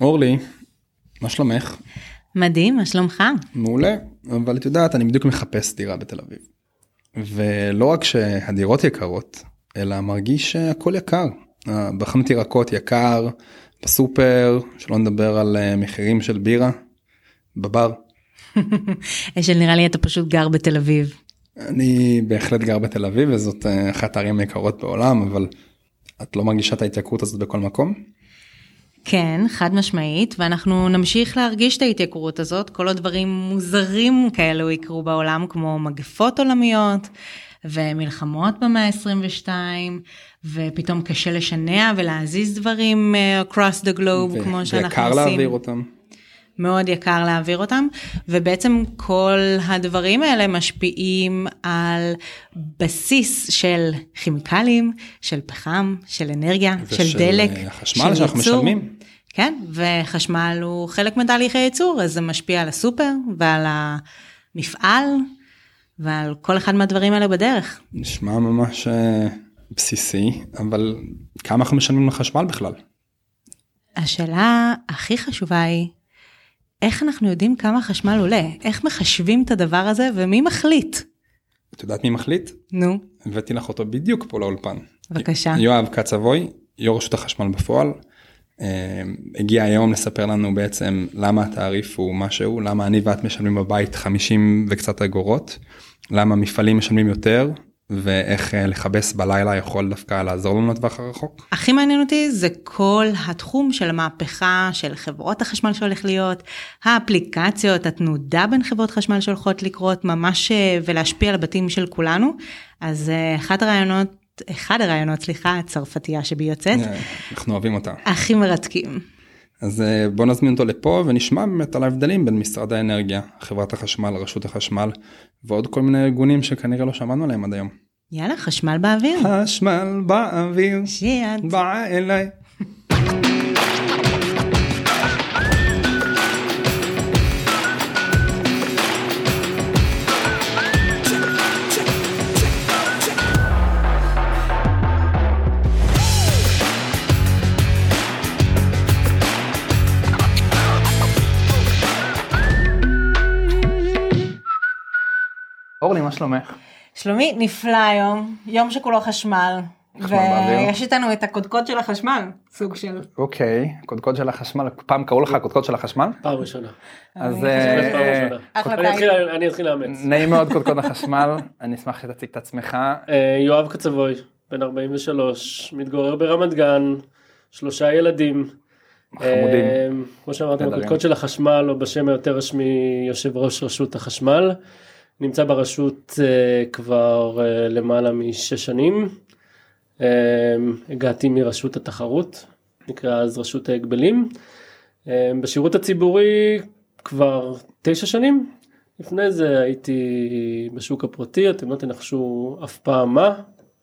אורלי, מה שלומך? מדהים, מה שלומך? מעולה, אבל את יודעת, אני בדיוק מחפש דירה בתל אביב. ולא רק שהדירות יקרות, אלא מרגיש שהכל יקר. בחנות ירקות יקר, בסופר, שלא נדבר על מחירים של בירה, בבר. נראה לי אתה פשוט גר בתל אביב. אני בהחלט גר בתל אביב, וזאת אחת הערים היקרות בעולם, אבל את לא מרגישה את ההתייקרות הזאת בכל מקום? כן, חד משמעית, ואנחנו נמשיך להרגיש את ההתייקרות הזאת, כל הדברים מוזרים כאלו יקרו בעולם, כמו מגפות עולמיות, ומלחמות במאה ה-22, ופתאום קשה לשנע ולהזיז דברים across the globe, כמו שאנחנו עושים. ויקר להעביר אותם. מאוד יקר להעביר אותם, ובעצם כל הדברים האלה משפיעים על בסיס של כימיקלים, של פחם, של אנרגיה, של דלק, של ייצור. שאנחנו משלמים. כן, וחשמל הוא חלק מתהליך הייצור, אז זה משפיע על הסופר ועל המפעל, ועל כל אחד מהדברים האלה בדרך. נשמע ממש בסיסי, אבל כמה אנחנו משלמים לחשמל בכלל? השאלה הכי חשובה היא, איך אנחנו יודעים כמה חשמל עולה? איך מחשבים את הדבר הזה, ומי מחליט? את יודעת מי מחליט? נו. הבאתי לך אותו בדיוק פה לאולפן. בבקשה. יואב קצבוי, יו"ר רשות החשמל בפועל, הגיע היום לספר לנו בעצם למה התעריף הוא משהו, למה אני ואת משלמים בבית 50 וקצת אגורות, למה מפעלים משלמים יותר, ואיך לחבס בלילה יכול דווקא לעזור לנו לטווח הרחוק. הכי מעניין אותי זה כל התחום של המהפכה של חברות החשמל שהולך להיות, האפליקציות, התנודה בין חברות חשמל שהולכות לקרות ממש ולהשפיע על הבתים של כולנו. אז אחד הרעיונות, הצרפתייה שבי יוצאת. אנחנו אוהבים אותה. הכי מרתקים. אז בואו נזמין אותו לפה ונשמע באמת על ההבדלים בין משרד האנרגיה, חברת החשמל, רשות החשמל, ועוד כל מיני ארגונים שכנראה לא שמענו עליהם עד היום. יאללה, חשמל באוויר. חשמל באוויר. שיעת. באה אליי. אורלי, מה שלומך? שלומי, נפלא היום, יום שכולו חשמל, ויש איתנו את הקודקוד של החשמל, סוג של... אוקיי, קודקוד של החשמל, פעם קראו לך קודקוד של החשמל? פעם ראשונה. אז... אני אתחיל לאמץ. נעים מאוד קודקוד החשמל, אני אשמח שתציג את עצמך. יואב קצבוי, בן 43, מתגורר ברמת גן, 3 ילדים. חמודים. כמו שאמרתם, הקודקוד של החשמל, או בשם היותר רשמי, יושב ראש רשות החשמל. נמצא ברשות כבר למעלה מ6 שנים, הגעתי מרשות התחרות, נקרא אז רשות ההגבלים, בשירות הציבורי כבר 9 שנים, לפני זה הייתי בשוק הפרטי, אתם לא תנחשו אף פעם מה,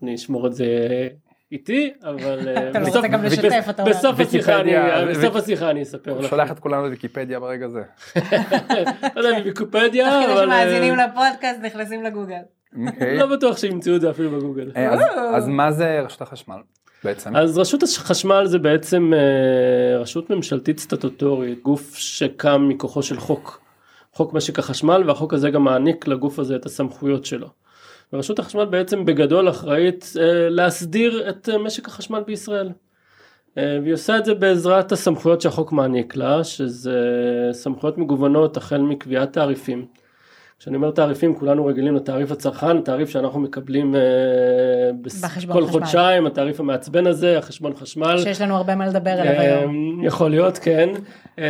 אני אשמור את זה איתי, אבל בסוף השיחה אני אספר לכם. שולח את כולנו לויקיפדיה ברגע זה. לא יודע, לויקיפדיה, אבל... תחיל שמאזינים לפודקאסט, נכנסים לגוגל. לא בטוח שימצאו את זה אפילו בגוגל. אז מה זה רשות החשמל בעצם? אז רשות החשמל זה בעצם רשות ממשלתית סטטוטורית, גוף שקם מכוחו של חוק, חוק משק החשמל, והחוק הזה גם מעניק לגוף הזה את הסמכויות שלו. ורשות החשמל בעצם בגדול אחראית להסדיר את משק החשמל בישראל. והיא עושה את זה בעזרת הסמכויות שהחוק מעניק לה, שזה סמכויות מגוונות החל מקביעת תעריפים. כשאני אומר תעריפים, כולנו רגילים לתעריף הצרכן, תעריף שאנחנו מקבלים כל חודשיים, התעריף המעצבן הזה, החשבון חשמל. שיש לנו הרבה מה לדבר עליו היום. יכול להיות, כן.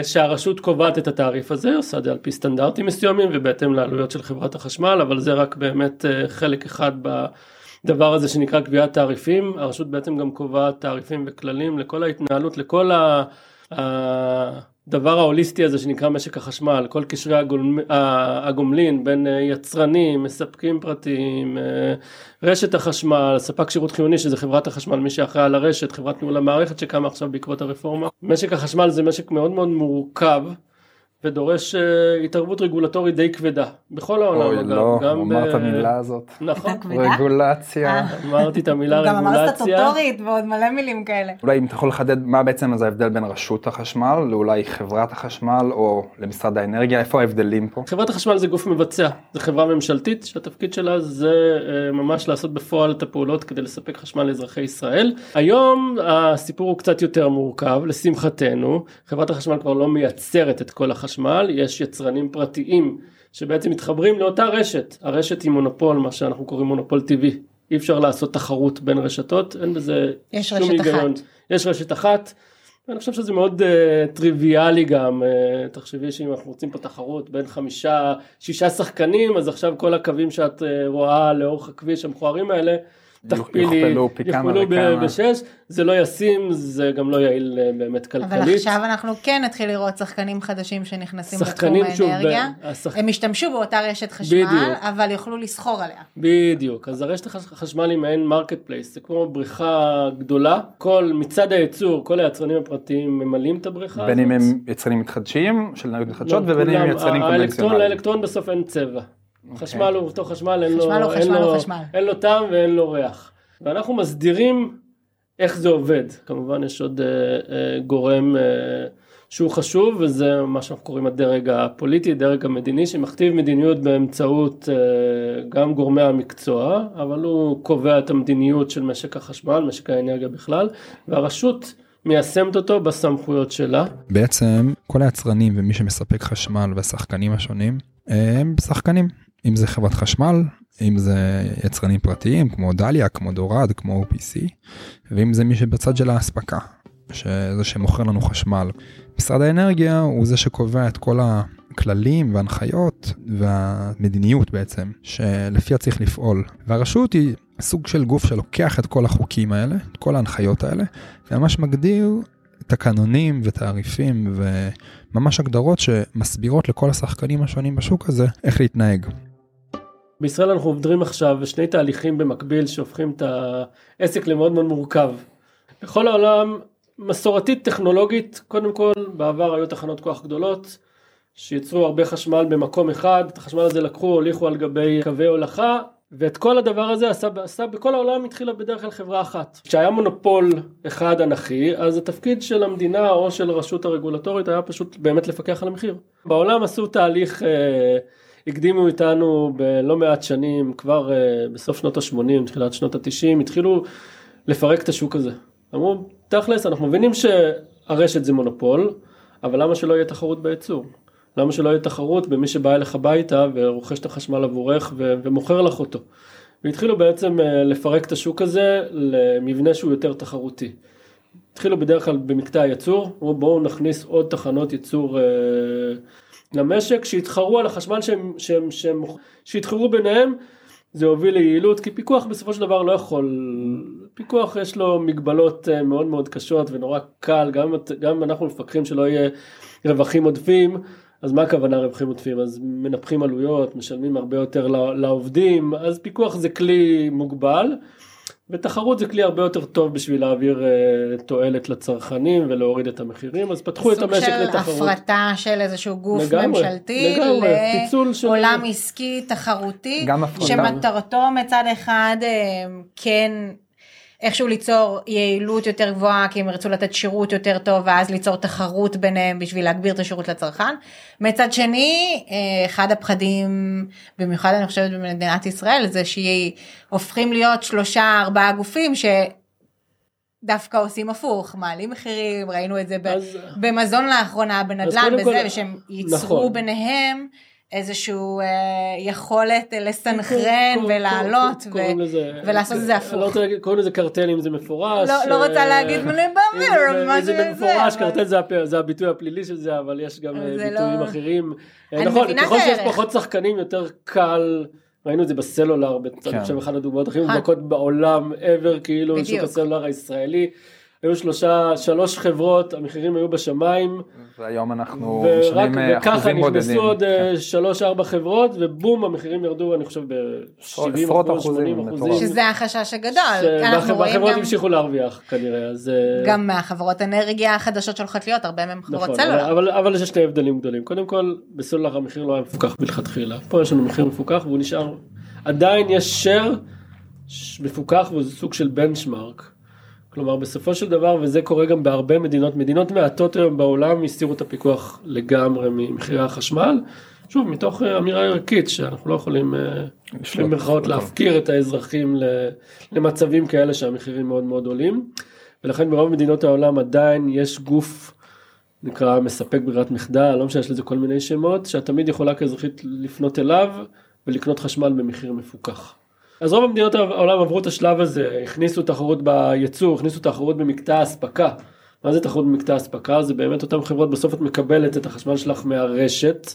שהרשות קובעת את התעריף הזה, עושה את זה על פי סטנדרטים מסוימים, ובהתאם לעלויות של חברת החשמל, אבל זה רק באמת חלק אחד בדבר הזה שנקרא קביעת תעריפים. הרשות בעצם גם קובעת תעריפים וכללים לכל ההתנהלות, לכל הדבר ההוליסטי הזה שנקרא משק החשמל, כל קשרי הגומלין בין יצרנים, מספקים פרטיים, רשת החשמל, ספק שירות חיוני שזה חברת החשמל, מי שאחראי על הרשת, חברת ניהול המערכת שקמה עכשיו בעקבות הרפורמה. משק החשמל זה משק מאוד מאוד מורכב, ודורש התערבות רגולטורית די כבדה. בכל העולם, אגב. אוי, לא, אמרת המילה הזאת. נכון. רגולציה. אמרתי את המילה רגולציה. גם אמרת סטטוטורית ועוד מלא מילים כאלה. אולי אם אתה יכול לחדד מה בעצם אז ההבדל בין רשות החשמל לאולי חברת החשמל או למשרד האנרגיה, איפה ההבדלים פה? חברת החשמל זה גוף מבצע, זה חברה ממשלתית שהתפקיד שלה זה ממש לעשות בפועל את הפעולות כדי לספק חשמל לאזרחי ישראל. היום הסיפור הוא קצת יותר מורכב, לשמחתנו. חברת החשמל כבר לא מייצרת את כל החשמל, יש יצרנים פרטיים שבעצם מתחברים לאותה רשת. הרשת היא מונופול, מה שאנחנו קוראים מונופול טבעי. אי אפשר לעשות תחרות בין רשתות, אין בזה שום היגיון. יש רשת אחת, ואני חושב שזה מאוד טריוויאלי גם. תחשבי שאם אנחנו רוצים פה תחרות בין 5-6 שחקנים, אז עכשיו כל הקווים שאת רואה לאורך הכביש המכוערים האלה, יוכפלו ב-6, זה לא ישים, זה גם לא יעיל באמת כלכלית. אבל עכשיו אנחנו כן נתחיל לראות שחקנים חדשים שנכנסים לתחום האנרגיה, הם השתמשו באותה רשת חשמל, אבל יוכלו לסחור עליה. בדיוק, אז הרשת החשמל היא מעין מרקט פלייס, זה כמו בריכה גדולה, כל מצד הייצור, כל היצרנים הפרטיים ממלאים את הבריכה. בין אם הם יצרנים מתחדשים, של אנרגיות מתחדשות, ובין אם הם יצרנים קונבנציונליים. האלקטרון בסוף אין צבע. חשמל הוא אותו חשמל, אין לו טעם ואין לו ריח. ואנחנו מסדירים איך זה עובד. כמובן יש עוד גורם שהוא חשוב, וזה מה שאנחנו קוראים הדרג הפוליטי, הדרג המדיני, שמכתיב מדיניות באמצעות גם גורמי המקצוע, אבל הוא קובע את המדיניות של משק החשמל, משק האנרגיה בכלל, והרשות מיישמת אותו בסמכויות שלה. בעצם כל היצרנים ומי שמספק חשמל והשחקנים השונים, הם שחקנים. אם זה חברת חשמל, אם זה יצרנים פרטיים, כמו דליה, כמו דורד, כמו OPC, ואם זה מי שבצד של ההספקה, שזה שמוכר לנו חשמל. משרד האנרגיה הוא זה שקובע את כל הכללים והנחיות והמדיניות בעצם, שלפיה צריך לפעול. והרשות היא סוג של גוף שלוקח את כל החוקים האלה, את כל ההנחיות האלה, וממש מגדיר תקנונים ותעריפים וממש הגדרות שמסבירות לכל השחקנים השונים בשוק הזה איך להתנהג. בישראל אנחנו עובדים עכשיו שני תהליכים במקביל שהופכים את העסק למאוד מאוד מורכב. בכל העולם מסורתית טכנולוגית, קודם כל בעבר היו תחנות כוח גדולות שיצרו הרבה חשמל במקום אחד, את החשמל הזה לקחו, הוליכו על גבי קווי הולכה, ואת כל הדבר הזה עשה בכל העולם התחילה בדרך כלל חברה אחת. כשהיה מונופול אחד אנכי, אז התפקיד של המדינה או של רשות הרגולטורית היה פשוט באמת לפקח על המחיר. בעולם עשו תהליך, הקדימו איתנו בלא מעט שנים, כבר בסוף שנות ה-80, תחילת שנות ה-90, התחילו לפרק את השוק הזה. אמרו, תכלס, אנחנו מבינים שהרשת זה מונופול, אבל למה שלא יהיה תחרות בייצור? למה שלא יהיה תחרות במי שבא אליך הביתה ורוכש את החשמל עבורך ומוכר לך אותו. והתחילו בעצם לפרק את השוק הזה למבנה שהוא יותר תחרותי. התחילו בדרך כלל במקטע הייצור, בואו נכניס עוד תחנות ייצור למשק, שיתחרו על החשמל שיתחרו ביניהם, זה הוביל ליעילות, כי פיקוח בסופו של דבר לא יכול, פיקוח יש לו מגבלות מאוד מאוד קשות ונורא קל, גם אנחנו מפקחים שלא יהיה רווחים עודפים, אז מה הכוונה רווחים עודפים? אז מנפחים עלויות, משלמים הרבה יותר לעובדים, אז פיקוח זה כלי מוגבל, ותחרות זה כלי הרבה יותר טוב בשביל להעביר תועלת לצרכנים ולהוריד את המחירים, אז פתחו את המשק לתחרות. סוג של הפרטה של איזשהו גוף לגמרי, ממשלתי, לעולם של עסקי תחרותי, שמטרתו מצד אחד כן איכשהו ליצור יעילות יותר גבוהה, כי הם רצו לתת שירות יותר טוב, ואז ליצור תחרות ביניהם בשביל להגביר את השירות לצרכן. מצד שני, אחד הפחדים, במיוחד אני חושבת במדינת ישראל, זה שהופכים להיות 3-4 גופים שדווקא עושים הפוך, מעלים מחירים, ראינו את זה במזון לאחרונה, בנדל"ן, בזה, ושהם ייצרו ביניהם איזשהו יכולת לסנכרן ולעלות ולעשות את זה הפוך. קוראים לזה קרטל אם זה מפורש. לא רוצה להגיד אם זה מפורש, קרטל זה הביטוי הפלילי של זה, אבל יש גם ביטויים אחרים. נכון, ככל שיש פחות שחקנים יותר קל, ראינו את זה בסלולר, אני חושב אחד הדוגמאות הכי מבקות בעולם, ever כאילו, שוק הסלולר הישראלי. היו שלוש חברות, המחירים היו בשמיים. והיום אנחנו משלמים אחוזים בודדים. וככה נכנסו עוד 3-4 חברות, ובום, המחירים ירדו, אני חושב, ב-70%, 80%. שזה החשש הגדול. והחברות המשיכו להרוויח, כנראה. גם מהחברות אנרגיה החדשות שהולכות להיות, הרבה מהם חברות סלולר. אבל יש שני הבדלים גדולים. קודם כל, בסלולר המחיר לא היה מפוקח בלכתחילה. פה יש לנו מחיר מפוקח, והוא נשאר. עדיין יש שייר מפוקח, וזה סוג של בנצ'מארק. כלומר, בסופו של דבר, וזה קורה גם בהרבה מדינות, מדינות מעטות היום בעולם הסתירו את הפיקוח לגמרי ממחירי החשמל, שוב, מתוך אמירה ערכית, שאנחנו לא יכולים במרכאות להפקיר את האזרחים למצבים כאלה שהמחירים מאוד מאוד עולים, ולכן ברוב מדינות העולם עדיין יש גוף, נקרא מספק ברירת מחדל, לא משנה, יש לזה כל מיני שמות, שתמיד יכולה כאזרחית לפנות אליו, ולקנות חשמל במחיר מפוקח. אז רוב המדינות העולם עברו את השלב הזה, הכניסו תחרות בייצור, הכניסו תחרות במקטע הספקה. מה זה תחרות במקטע הספקה? זה באמת אותם חברות, בסוף את מקבלת את החשמל שלך מהרשת,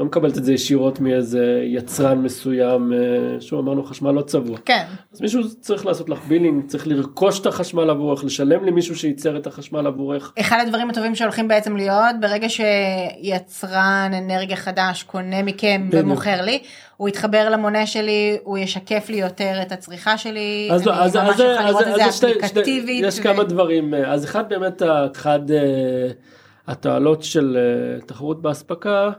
לא מקבלת את זה ישירות מאיזה יצרן מסוים, שוב אמרנו חשמל לא צבוע. כן. אז מישהו צריך לעשות לך בילינג, צריך לרכוש את החשמל עבורך, לשלם למישהו שייצר את החשמל עבורך. אחד הדברים הטובים שהולכים בעצם להיות, ברגע שיצרן אנרגיה חדש קונה מכם ומוכר לי, הוא יתחבר למונה שלי, הוא ישקף לי יותר את הצריכה שלי, אני ממש יכולה לראות את זה אפליקטיבית. יש כמה דברים, אז אחד באמת, אחד התועלות של תחרות בהספקה,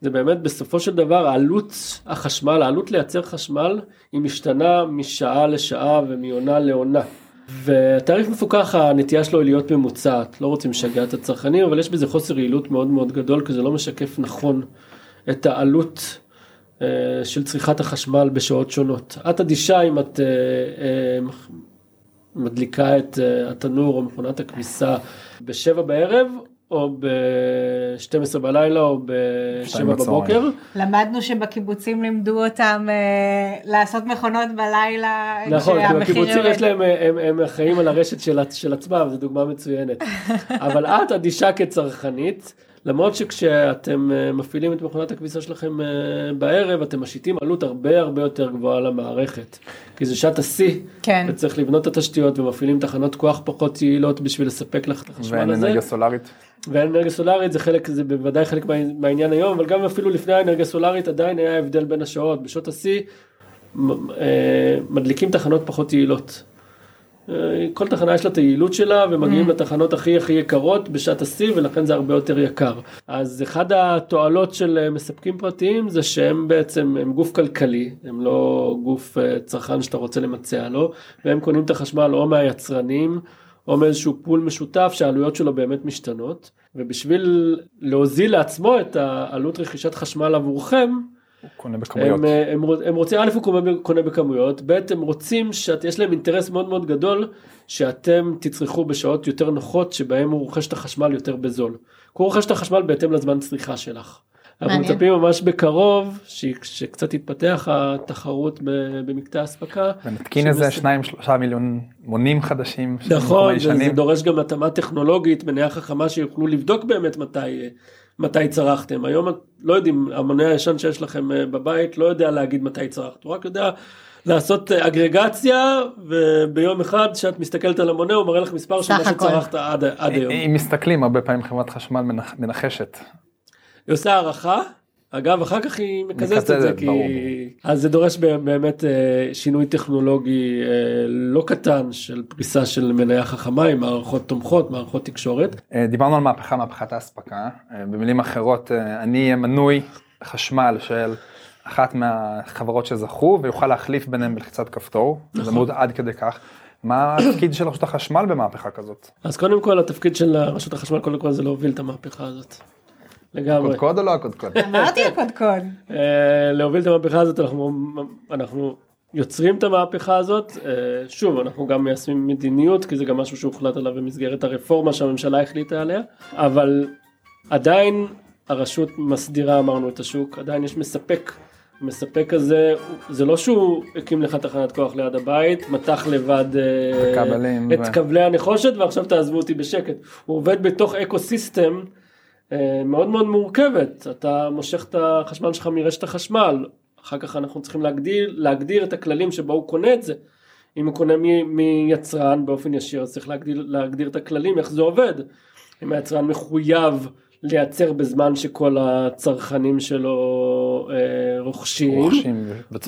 זה באמת בסופו של דבר, העלות החשמל, העלות לייצר חשמל, היא משתנה משעה לשעה ומיונה לעונה. והתעריף מפוקח, הנטייה שלו היא להיות ממוצעת, לא רוצים לשגע את הצרכנים, אבל יש בזה חוסר יעילות מאוד מאוד גדול, כי זה לא משקף נכון את העלות של צריכת החשמל בשעות שונות. את אדישה אם את מדליקה את התנור או מכונת הכביסה ב-7 בערב, או ב-12 בלילה, או ב-7 בבוקר. למדנו שבקיבוצים לימדו אותם לעשות מכונות בלילה. נכון, בקיבוצים יש להם, הם חיים על הרשת של עצמם, זו דוגמה מצוינת. אבל את אדישה כצרכנית, למרות שכשאתם מפעילים את מכונת הכביסה שלכם בערב, אתם משיתים עלות הרבה הרבה יותר גבוהה למערכת. כי זה שעת השיא, כן. וצריך לבנות את התשתיות, ומפעילים תחנות כוח פחות יעילות בשביל לספק לך את החשמל הזה. ואין אנרגיה סולארית. ואין אנרגיה סולארית, זה בוודאי חלק מהעניין היום, אבל גם אפילו לפני האנרגיה סולארית עדיין היה הבדל בין השעות. בשעות השיא מדליקים תחנות פחות יעילות. כל תחנה יש לה את היעילות שלה, ומגיעים לתחנות הכי הכי יקרות בשעת השיא, ולכן זה הרבה יותר יקר. אז אחד התועלות של מספקים פרטיים, זה שהם בעצם, הם גוף כלכלי, הם לא גוף צרכן שאתה רוצה למצע לו, והם קונים את החשמל או מהיצרנים, או מאיזשהו פול משותף, שהעלויות שלו באמת משתנות, ובשביל להוזיל לעצמו את העלות רכישת חשמל עבורכם, קונה בכמויות. הם רוצים, א' הוא קונה בכמויות, ב' הם רוצים שיש להם אינטרס מאוד מאוד גדול, שאתם תצריכו בשעות יותר נוחות, שבהם הוא רוכש את החשמל יותר בזול. הוא רוכש את החשמל בהתאם לזמן צריכה שלך. אנחנו מצפים ממש בקרוב, שקצת התפתח התחרות במקטע הספקה. ונתקין איזה 2-3 מיליון מונים חדשים. נכון, זה דורש גם התאמה טכנולוגית, מניעה חכמה שיוכלו לבדוק באמת מתי צרכתם. היום לא יודעים, המונה הישן שיש לכם בבית לא יודע להגיד מתי צרכת, הוא רק יודע לעשות אגרגציה, וביום אחד שאת מסתכלת על המונה, הוא מראה לך מספר של מה שצרכת עד היום. אם מסתכלים, הרבה פעמים חברת חשמל מנחשת. היא עושה הערכה, אגב, אחר כך היא מקזזת את זה, כי... אז זה דורש באמת שינוי טכנולוגי לא קטן של פריסה של מניה חכמה, עם מערכות תומכות, מערכות תקשורת. דיברנו על מהפכת ההספקה, במילים אחרות, אני אהיה מנוי חשמל של אחת מהחברות שזכו, ויוכל להחליף ביניהם בלחיצת כפתור, זה מאוד עד כדי כך. מה התפקיד של רשות החשמל במהפכה כזאת? אז קודם כל, התפקיד של רשות החשמל, קודם כל זה להוביל את המהפכה הזאת. הקודקוד או לא הקודקוד? אמרתי הקודקוד. להוביל את המהפכה הזאת, אנחנו יוצרים את המהפכה הזאת, שוב, אנחנו גם מיישמים מדיניות, כי זה גם משהו שהוחלט עליו במסגרת הרפורמה שהממשלה החליטה עליה, אבל עדיין הרשות מסדירה, אמרנו, את השוק, עדיין יש מספק, המספק הזה, זה לא שהוא הקים לך תחנת כוח ליד הבית, מתח לבד את כבלי הנחושת, ועכשיו תעזבו אותי בשקט. הוא עובד בתוך אקוסיסטם, מאוד מאוד מורכבת, אתה מושך את החשמל שלך מרשת החשמל, אחר כך אנחנו צריכים להגדיר את הכללים שבו הוא קונה את זה, אם הוא קונה מיצרן באופן ישיר, אז צריך להגדיר את הכללים, איך זה עובד. אם היצרן מחויב לייצר בזמן שכל הצרכנים שלו רוכשים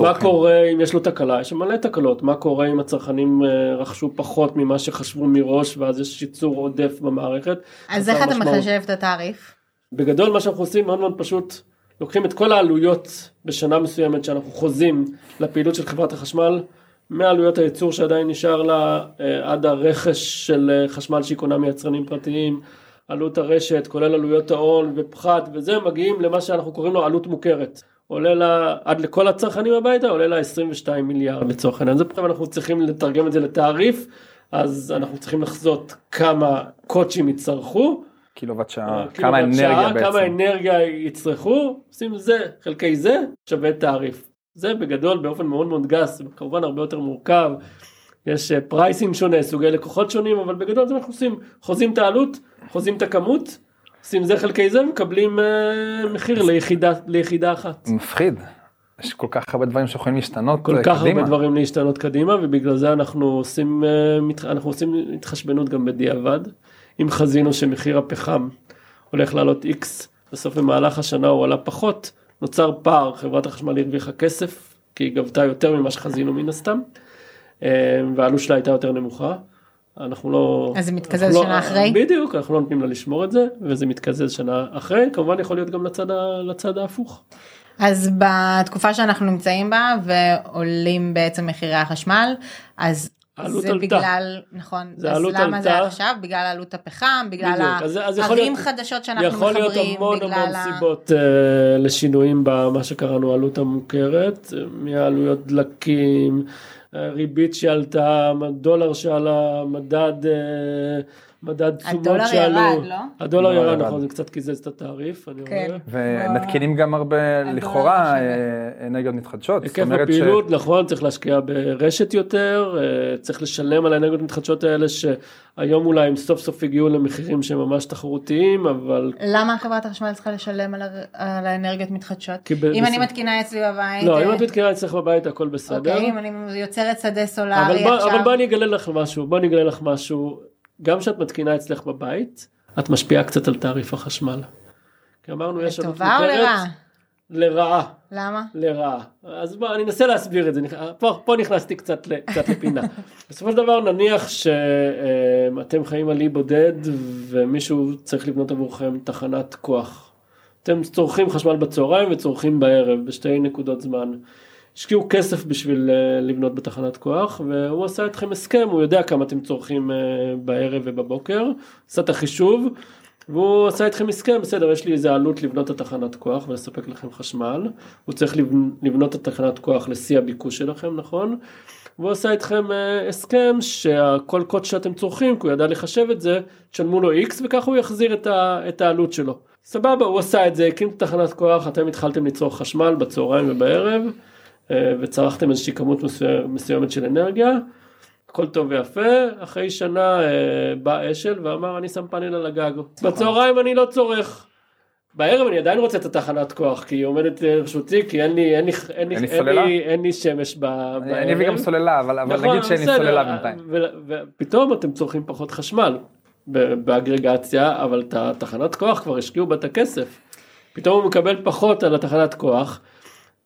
מה קורה אם יש לו תקלה? יש מלא תקלות. מה קורה אם הצרכנים רכשו פחות ממה שחשבו מראש, ואז יש שיצור עודף במערכת? אז איך אתה מחשב את התעריף? בגדול מה שאנחנו עושים מאוד מאוד פשוט, לוקחים את כל העלויות בשנה מסוימת שאנחנו חוזים לפעילות של חברת החשמל, מעלויות הייצור שעדיין נשאר לה עד הרכש של חשמל שהיא קונה מיצרנים פרטיים, עלות הרשת, כולל עלויות העול ופחת, וזה מגיעים למה שאנחנו קוראים לו עלות מוכרת. עולה לה, עד לכל הצרכנים הביתה, עולה לה 22 מיליארד לצורך העניין. זה פעם אנחנו צריכים לתרגם את זה לתעריף, אז אנחנו צריכים לחזות כמה קוצ'ים יצרכו, קילוואט שעה, כמה אנרגיה בעצם. כמה אנרגיה יצרכו, עושים זה, חלקי זה, שווה תעריף. זה בגדול, באופן מאוד מאוד גס, וכמובן הרבה יותר מורכב, יש פרייסים שונה, סוגי לקוחות שונים, אבל בגדול זה אנחנו עושים, חוזים את העלות, חוזים את הכמות, עושים זה חלקי זה, מקבלים מחיר ליחידה אחת. מפחיד, יש כל כך הרבה דברים שיכולים להשתנות קדימה. כל כך הרבה דברים להשתנות קדימה, ובגלל זה אנחנו עושים התחשבנות גם בדיעבד, אם חזינו שמחיר הפחם הולך לעלות X, בסוף במהלך השנה הוא עלה פחות, נוצר פער, חברת החשמל הרוויחה כסף, כי היא גבתה יותר ממה שחזינו מן הסתם, והעלות שלה הייתה יותר נמוכה, אנחנו לא... אז זה מתקזז שנה אחרי? בדיוק, אנחנו לא נותנים לה לשמור את זה, וזה מתקזז שנה אחרי, כמובן יכול להיות גם לצד ההפוך. אז בתקופה שאנחנו נמצאים בה, ועולים בעצם מחירי החשמל, אז... זה בגלל, נכון, אז למה זה עכשיו? בגלל עלות הפחם, בגלל הערים חדשות שאנחנו מחברים, יכול להיות המון סיבות לשינויים במה שקראנו עלות המוכרת, מעלויות דלקים, ריבית שעלתה, דולר שעלה, מדד תשומות שעלו. הדולר ירד, לא? הדולר ירד, נכון, זה קצת קיזז את התעריף, אני אומר. ונתקינים גם הרבה, לכאורה, אנרגיות מתחדשות. היקף הפעילות, נכון, צריך להשקיע ברשת יותר, צריך לשלם על האנרגיות המתחדשות האלה, שהיום אולי הם סוף סוף הגיעו למחירים שהם ממש תחרותיים, אבל... למה חברת החשמל צריכה לשלם על האנרגיות מתחדשות? אם אני מתקינה אצלי בבית... לא, אם את מתקינה אצלך בבית, הכל בסדר. אוקיי, אם אני יוצרת שדה סולארי עכשיו... אבל בואי נגלה לך משהו. גם כשאת מתקינה אצלך בבית, את משפיעה קצת על תעריף החשמל. כי אמרנו, יש עלות מוכרת. לטובה או לרעה? לרעה. למה? לרעה. אז בוא, אני אנסה להסביר את זה. פה נכנסתי קצת לפינה. בסופו של דבר, נניח שאתם חיים על אי בודד, ומישהו צריך לבנות עבורכם תחנת כוח. אתם צורכים חשמל בצהריים וצורכים בערב, בשתי נקודות זמן. השקיעו כסף בשביל לבנות בתחנת כוח, והוא עשה אתכם הסכם, הוא יודע כמה אתם צורכים בערב ובבוקר, עשה את החישוב, והוא עשה אתכם הסכם, בסדר, יש לי איזה עלות לבנות את התחנת כוח, ולספק לכם חשמל, הוא צריך לבנות את התחנת כוח לשיא הביקוש שלכם, נכון? והוא עשה אתכם הסכם, שכל קוד שאתם צורכים, כי הוא ידע לחשב את זה, תשלמו לו X, וכך הוא יחזיר את העלות שלו. סבבה, הוא עשה את זה, הקים את תחנת כוח, אתם התחלתם ליצור חשמל בצהריים ובערב, וצרכתם איזושהי כמות מסוימת של אנרגיה, הכל טוב ויפה, אחרי שנה בא אשל ואמר אני שם פאנל על הגג, בצהריים אני לא צורך, בערב אני עדיין רוצה את התחנת כוח, כי היא עומדת לרשותי, כי אין לי שמש בערב. אני אביא גם סוללה, אבל נגיד שאין לי סוללה בינתיים. ופתאום אתם צורכים פחות חשמל, באגרגציה, אבל את התחנת כוח כבר השקיעו בה את הכסף, פתאום הוא מקבל פחות על התחנת כוח,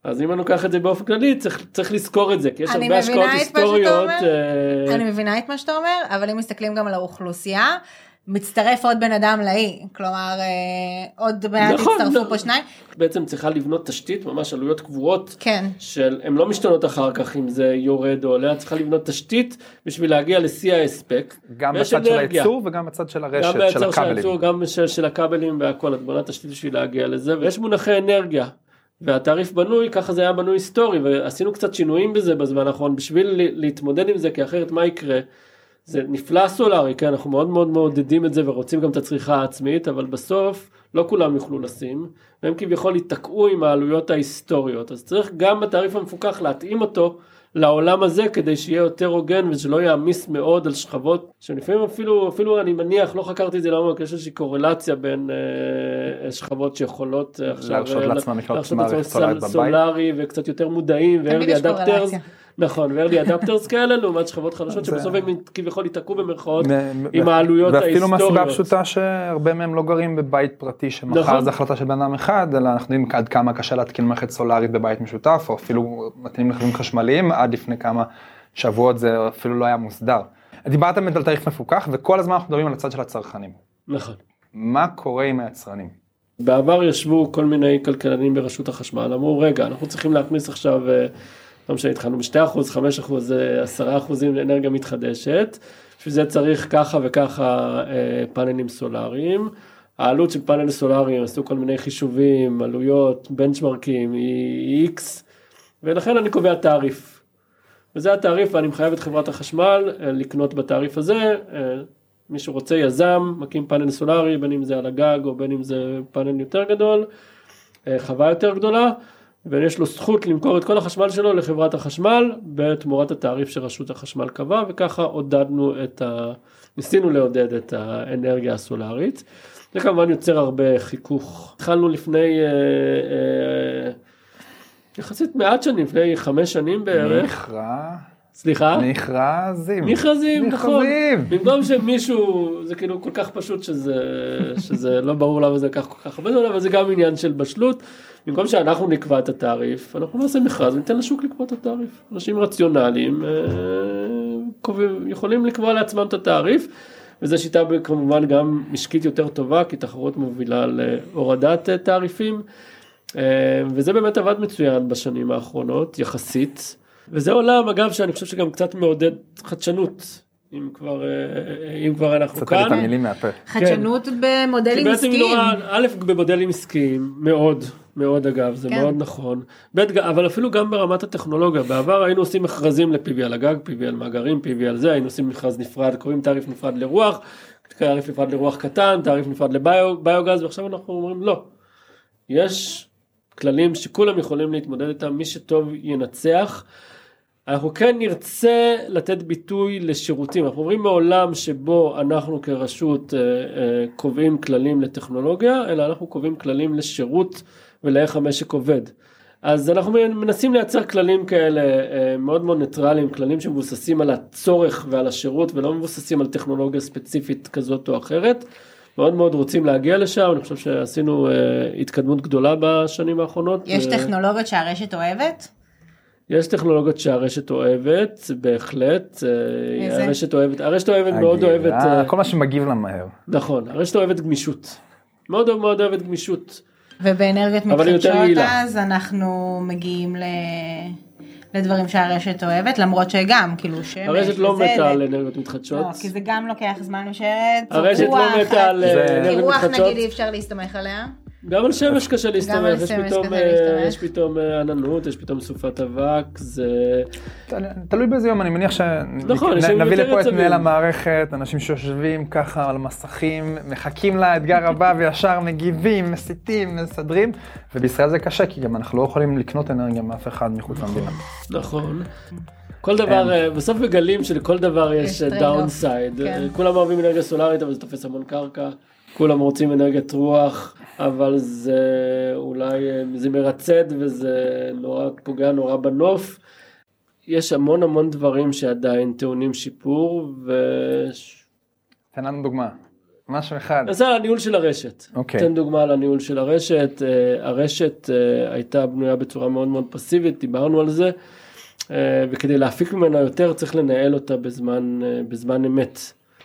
אז אם אני לוקח את זה באופן כללי, צריך לזכור את זה, כי יש הרבה השקעות היסטוריות. אני מבינה את מה שאתה אומר, אבל אם מסתכלים גם על האוכלוסייה, מצטרף עוד בן אדם לאי, כלומר, עוד מעט יצטרפו פה שניים. בעצם צריכה לבנות תשתית, ממש עלויות קבועות, שהן לא משתנות אחר כך, אם זה יורד או עולה, צריכה לבנות תשתית, בשביל להגיע לשיא ההספק. גם בצד של הייצור, וגם בצד של הרשת, של הכבלים. גם של הכבלים והכל, את בונה תשתית בשביל להגיע לזה, ויש מונחי אנרגיה. והתעריף בנוי, ככה זה היה בנוי היסטורי, ועשינו קצת שינויים בזה בזמן האחרון, בשביל להתמודד עם זה, כי אחרת מה יקרה? זה נפלא סולארי, כן? אנחנו מאוד מאוד מעודדים את זה, ורוצים גם את הצריכה העצמית, אבל בסוף לא כולם יוכלו לשים, והם כביכול יתקעו עם העלויות ההיסטוריות, אז צריך גם בתעריף המפוקח להתאים אותו לעולם הזה, כדי שיהיה יותר הוגן, ושלא יעמיס מאוד על שכבות, שלפעמים אפילו אני מניח, לא חקרתי את זה לעומק, יש איזושהי קורלציה בין שכבות שיכולות עכשיו, להרשות לעצמם סולארי, וקצת יותר מודעים, תמיד יש קורלציה. נכון, וארלי אדפטרס כאלה, לעומת שכבות חדשות שבסוף הם כביכול יתעקו במרכאות עם העלויות ההיסטוריות. ואפילו מהסיבה הפשוטה שהרבה מהם לא גרים בבית פרטי, שמחר זו החלטה של בן אדם אחד, אלא אנחנו יודעים עד כמה קשה להתקין מערכת סולארית בבית משותף, או אפילו מתנים לחשבים חשמליים, עד לפני כמה שבועות זה אפילו לא היה מוסדר. דיברת על תעריף מפוקח, וכל הזמן אנחנו מדברים על הצד של הצרכנים. נכון. מה קורה עם היצרנים? בעבר ישבו כל מיני כלכלנים ברשות החשמל, אמרו, רגע, אנחנו צריכים להכניס עכשיו, לא משנה, התחלנו ב-2%, 5%, 10% לאנרגיה מתחדשת, שזה צריך ככה וככה פאנלים סולאריים, העלות של פאנל סולאריים, עשו כל מיני חישובים, עלויות, בנצ'מרקים, היא X, ולכן אני קובע תעריף, וזה התעריף, ואני מחייב את חברת החשמל לקנות בתעריף הזה, מי שרוצה יזם, מקים פאנל סולארי, בין אם זה על הגג, או בין אם זה פאנל יותר גדול, חווה יותר גדולה, ויש לו זכות למכור את כל החשמל שלו לחברת החשמל, בתמורת התעריף שרשות החשמל קבע, וככה עודדנו ניסינו לעודד את האנרגיה הסולארית, זה כמובן יוצר הרבה חיכוך. התחלנו לפני, יחסית מעט שנים, לפני 5 שנים בערך. סליחה? מכרזים. מכרזים, נכון. במקום שמישהו, זה כאילו כל כך פשוט שזה לא ברור למה זה כך כל כך הרבה זמן, אבל זה גם עניין של בשלות. במקום שאנחנו נקבע את התעריף, אנחנו נעשה מכרז, ניתן לשוק לקבוע את התעריף. אנשים רציונליים יכולים לקבוע לעצמם את התעריף, וזו שיטה כמובן גם משקית יותר טובה, כי תחרות מובילה להורדת תעריפים, וזה באמת עבד מצוין בשנים האחרונות, יחסית. וזה עולם, אגב, שאני חושב שגם קצת מעודד חדשנות, אם כבר אנחנו כאן. קצת את המילים מהפה. חדשנות במודלים עסקיים. א', במודלים עסקיים, מאוד, מאוד אגב, זה מאוד נכון. אבל אפילו גם ברמת הטכנולוגיה, בעבר היינו עושים מכרזים ל-PV על הגג, PV על מאגרים, PV על זה, היינו עושים מכרז נפרד, קוראים תעריף נפרד לרוח, תעריף נפרד לרוח קטן, תעריף נפרד לביוגז, ועכשיו אנחנו אומרים, לא, יש כללים שכולם יכולים להתמודד איתם, מי שטוב ינצח. אנחנו כן נרצה לתת ביטוי לשירותים, אנחנו אומרים מעולם שבו אנחנו כרשות קובעים כללים לטכנולוגיה, אלא אנחנו קובעים כללים לשירות ולאיך המשק עובד. אז אנחנו מנסים לייצר כללים כאלה מאוד מאוד ניטרליים, כללים שמבוססים על הצורך ועל השירות, ולא מבוססים על טכנולוגיה ספציפית כזאת או אחרת, מאוד מאוד רוצים להגיע לשם, אני חושב שעשינו התקדמות גדולה בשנים האחרונות. יש טכנולוגיות שהרשת אוהבת? יש טכנולוגיות שהרשת אוהבת, בהחלט. איזה? הרשת אוהבת מאוד אוהבת. כל מה שמגיב לה מהר. נכון, הרשת אוהבת גמישות. מאוד מאוד אוהבת גמישות. ובאנרגיות מתחדשות אז אנחנו מגיעים לדברים שהרשת אוהבת, למרות שגם, כאילו, שמש. הרשת לא מתה על אנרגיות מתחדשות. לא, כי זה גם לוקח זמן משרת. הרשת לא מתה על אנרגיות מתחדשות. כי רוח, נגיד, אי אפשר להסתמך עליה. גם על שמש קשה להסתמך. יש פתאום עננות, יש פתאום סופת אבק, זה תלוי באיזה יום, אני מניח שנביא לפה את מנהל המערכת, אנשים שיושבים ככה על מסכים, מחכים לאתגר הבא וישר מגיבים, מסיתים, מסדרים, ובישראל זה קשה, כי גם אנחנו לא יכולים לקנות אנרגיה מאף אחד מחוץ למדינה. נכון. כל דבר, בסוף מגלים שלכל דבר יש דאונסייד. כולם אוהבים אנרגיה סולארית, אבל זה תופס המון קרקע. כולם רוצים אנרגיית רוח, אבל זה אולי, זה מרצד וזה נורא, פוגע נורא בנוף. יש המון המון דברים שעדיין טעונים שיפור תן לנו דוגמה, משהו אחד. אז על הניהול של הרשת. תן דוגמה על הניהול של הרשת. הרשת הייתה בנויה בצורה מאוד מאוד פסיבית, דיברנו על זה, וכדי להפיק ממנה יותר צריך לנהל אותה בזמן אמת.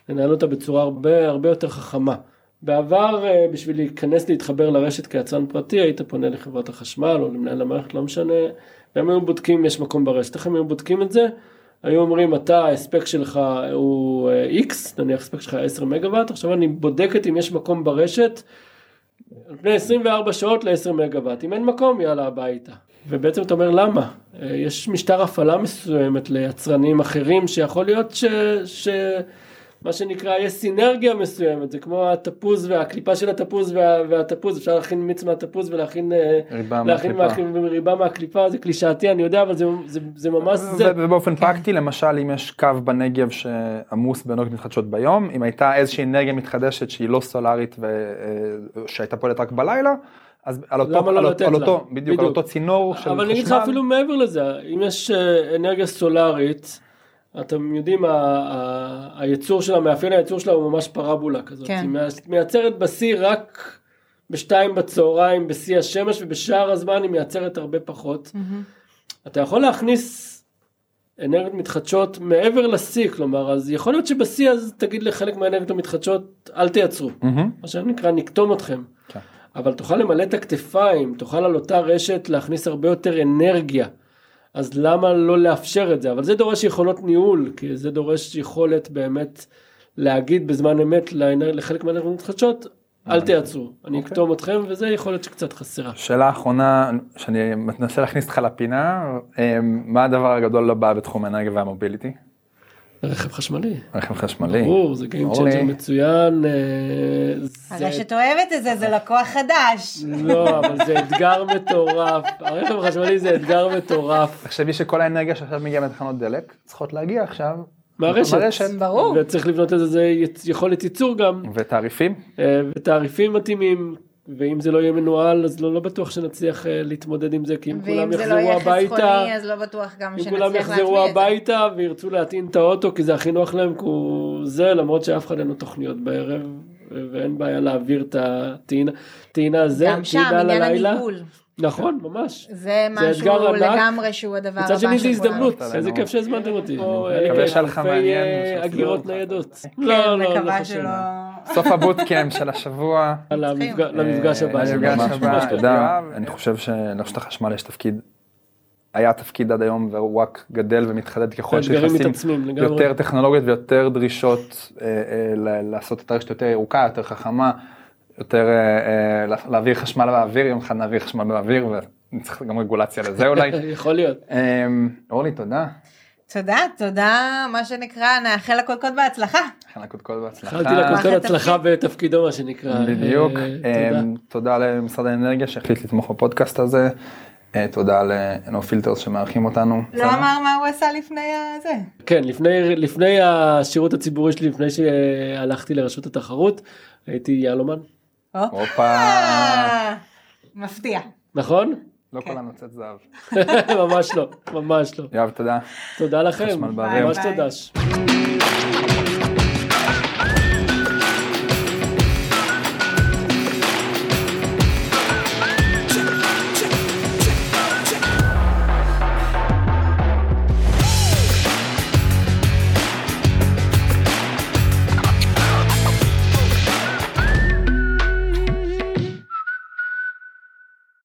לנהל אותה בצורה הרבה, הרבה יותר חכמה. בעבר, בשביל להיכנס להתחבר לרשת כיצרן פרטי, היית פונה לחברת החשמל או למנהל המערכת, לא משנה, והם היו בודקים, יש מקום ברשת, איך הם היו בודקים את זה? היו אומרים, אתה, ההספק שלך הוא X, נניח הספק שלך 10 מגוואט, עכשיו אני בודקת אם יש מקום ברשת, לפני 24 שעות ל-10 מגוואט, אם אין מקום, יאללה, הביתה. ובעצם אתה אומר, למה? יש משטר הפעלה מסוימת ליצרנים אחרים, שיכול להיות מה שנקרא, יש סינרגיה מסוימת, זה כמו התפוז, הקליפה של התפוז והתפוז, אפשר להכין מיץ מהתפוז ולהכין ריבה מהקליפה, זה קלישאתי, אני יודע, אבל זה ממש זה. ובאופן פרקטי, למשל, אם יש קו בנגב שעמוס באנרגיות מתחדשות ביום, אם הייתה איזושהי אנרגיה מתחדשת שהיא לא סולארית ושהייתה פועלת רק בלילה, אז על אותו, בדיוק, על אותו צינור של חשמל. אבל אני אגיד אפילו מעבר לזה, אם יש אנרגיה סולארית, אתם יודעים, היצור שלה, מאפיין היצור שלה הוא ממש פרבולה כזאת. היא מייצרת בשיא רק בשתיים בצהריים, בשיא השמש, ובשאר הזמן היא מייצרת הרבה פחות. אתה יכול להכניס אנרגיות מתחדשות מעבר לשיא, כלומר, אז יכול להיות שבשיא אז תגיד לחלק מהאנרגיות המתחדשות, אל תייצרו. מה שנקרא, נקטום אתכם. אבל תוכל למלא את הכתפיים, תוכל על אותה רשת להכניס הרבה יותר אנרגיה. אז למה לא לאפשר את זה? אבל זה דורש יכולות ניהול, כי זה דורש יכולת באמת להגיד בזמן אמת לחלק מהאנרגיות המתחדשות, אל תייצרו, אני אקטום אתכם, וזה יכולת שקצת חסרה. שאלה האחרונה, שאני מנסה להכניס אותך לפינה, מה הדבר הגדול לא בא בתחום האנרגיה והמוביליטי? רכב חשמלי. רכב חשמלי. ברור, זה גיים צ'יינג'ר מצוין. הרשת אוהבת את זה, זה לקוח חדש. לא, אבל זה אתגר מטורף. הרכב החשמלי זה אתגר מטורף. תחשבי שכל האנרגיה שעכשיו מגיעה מתחנות דלק, צריכות להגיע עכשיו. מהרשת. ברור. וצריך לבנות את זה יכולת ייצור גם. ותעריפים. ותעריפים מתאימים. ואם זה לא יהיה מנוהל, אז לא בטוח שנצליח להתמודד עם זה, כי אם כולם יחזרו הביתה, אם כולם יחזרו הביתה וירצו להטעין את האוטו, כי זה הכי נוח להם, זה למרות שאף אחד אין לו תוכניות בערב, ואין בעיה להעביר את הטעינה הזה, גם שם, עניין הניהול. נכון, ממש. זה משהו לגמרי שהוא הדבר הבא. מצד שני זה הזדמנות, איזה כיף שהזמנתם אותי. מקווה שלך מעניין. אגירות ניידות. לא, לא, לא חשוב. סוף הבוטקאמפ של השבוע. למפגש הבא. אני חושב שלרשות החשמל יש תפקיד, היה תפקיד עד היום, והוא רק גדל ומתחדד ככל שנכנסים יותר טכנולוגיות ויותר דרישות לעשות את הרשת יותר ירוקה, יותר חכמה, יותר להעביר חשמל באוויר, יום אחד נעביר חשמל באוויר, ונצטרך גם רגולציה לזה אולי. יכול להיות. אורלי, תודה. תודה, מה שנקרא, נאחל לקודקוד בהצלחה. נאחל לקודקוד בהצלחה. נאחלתי לקודקוד הצלחה בתפקידו, מה שנקרא. בדיוק. תודה למשרד האנרגיה שהחליט לתמוך בפודקאסט הזה. תודה ל-No Filters שמארחים אותנו. לא אמר מה הוא עשה לפני זה. כן, לפני השירות הציבורי שלי, לפני שהלכתי לרשות התחרות, הייתי יעלומן. הופה. מפתיע. נכון? לא כל הנוצאת זהב. ממש לא, ממש לא. יואב, תודה. תודה לכם. ממש תודה.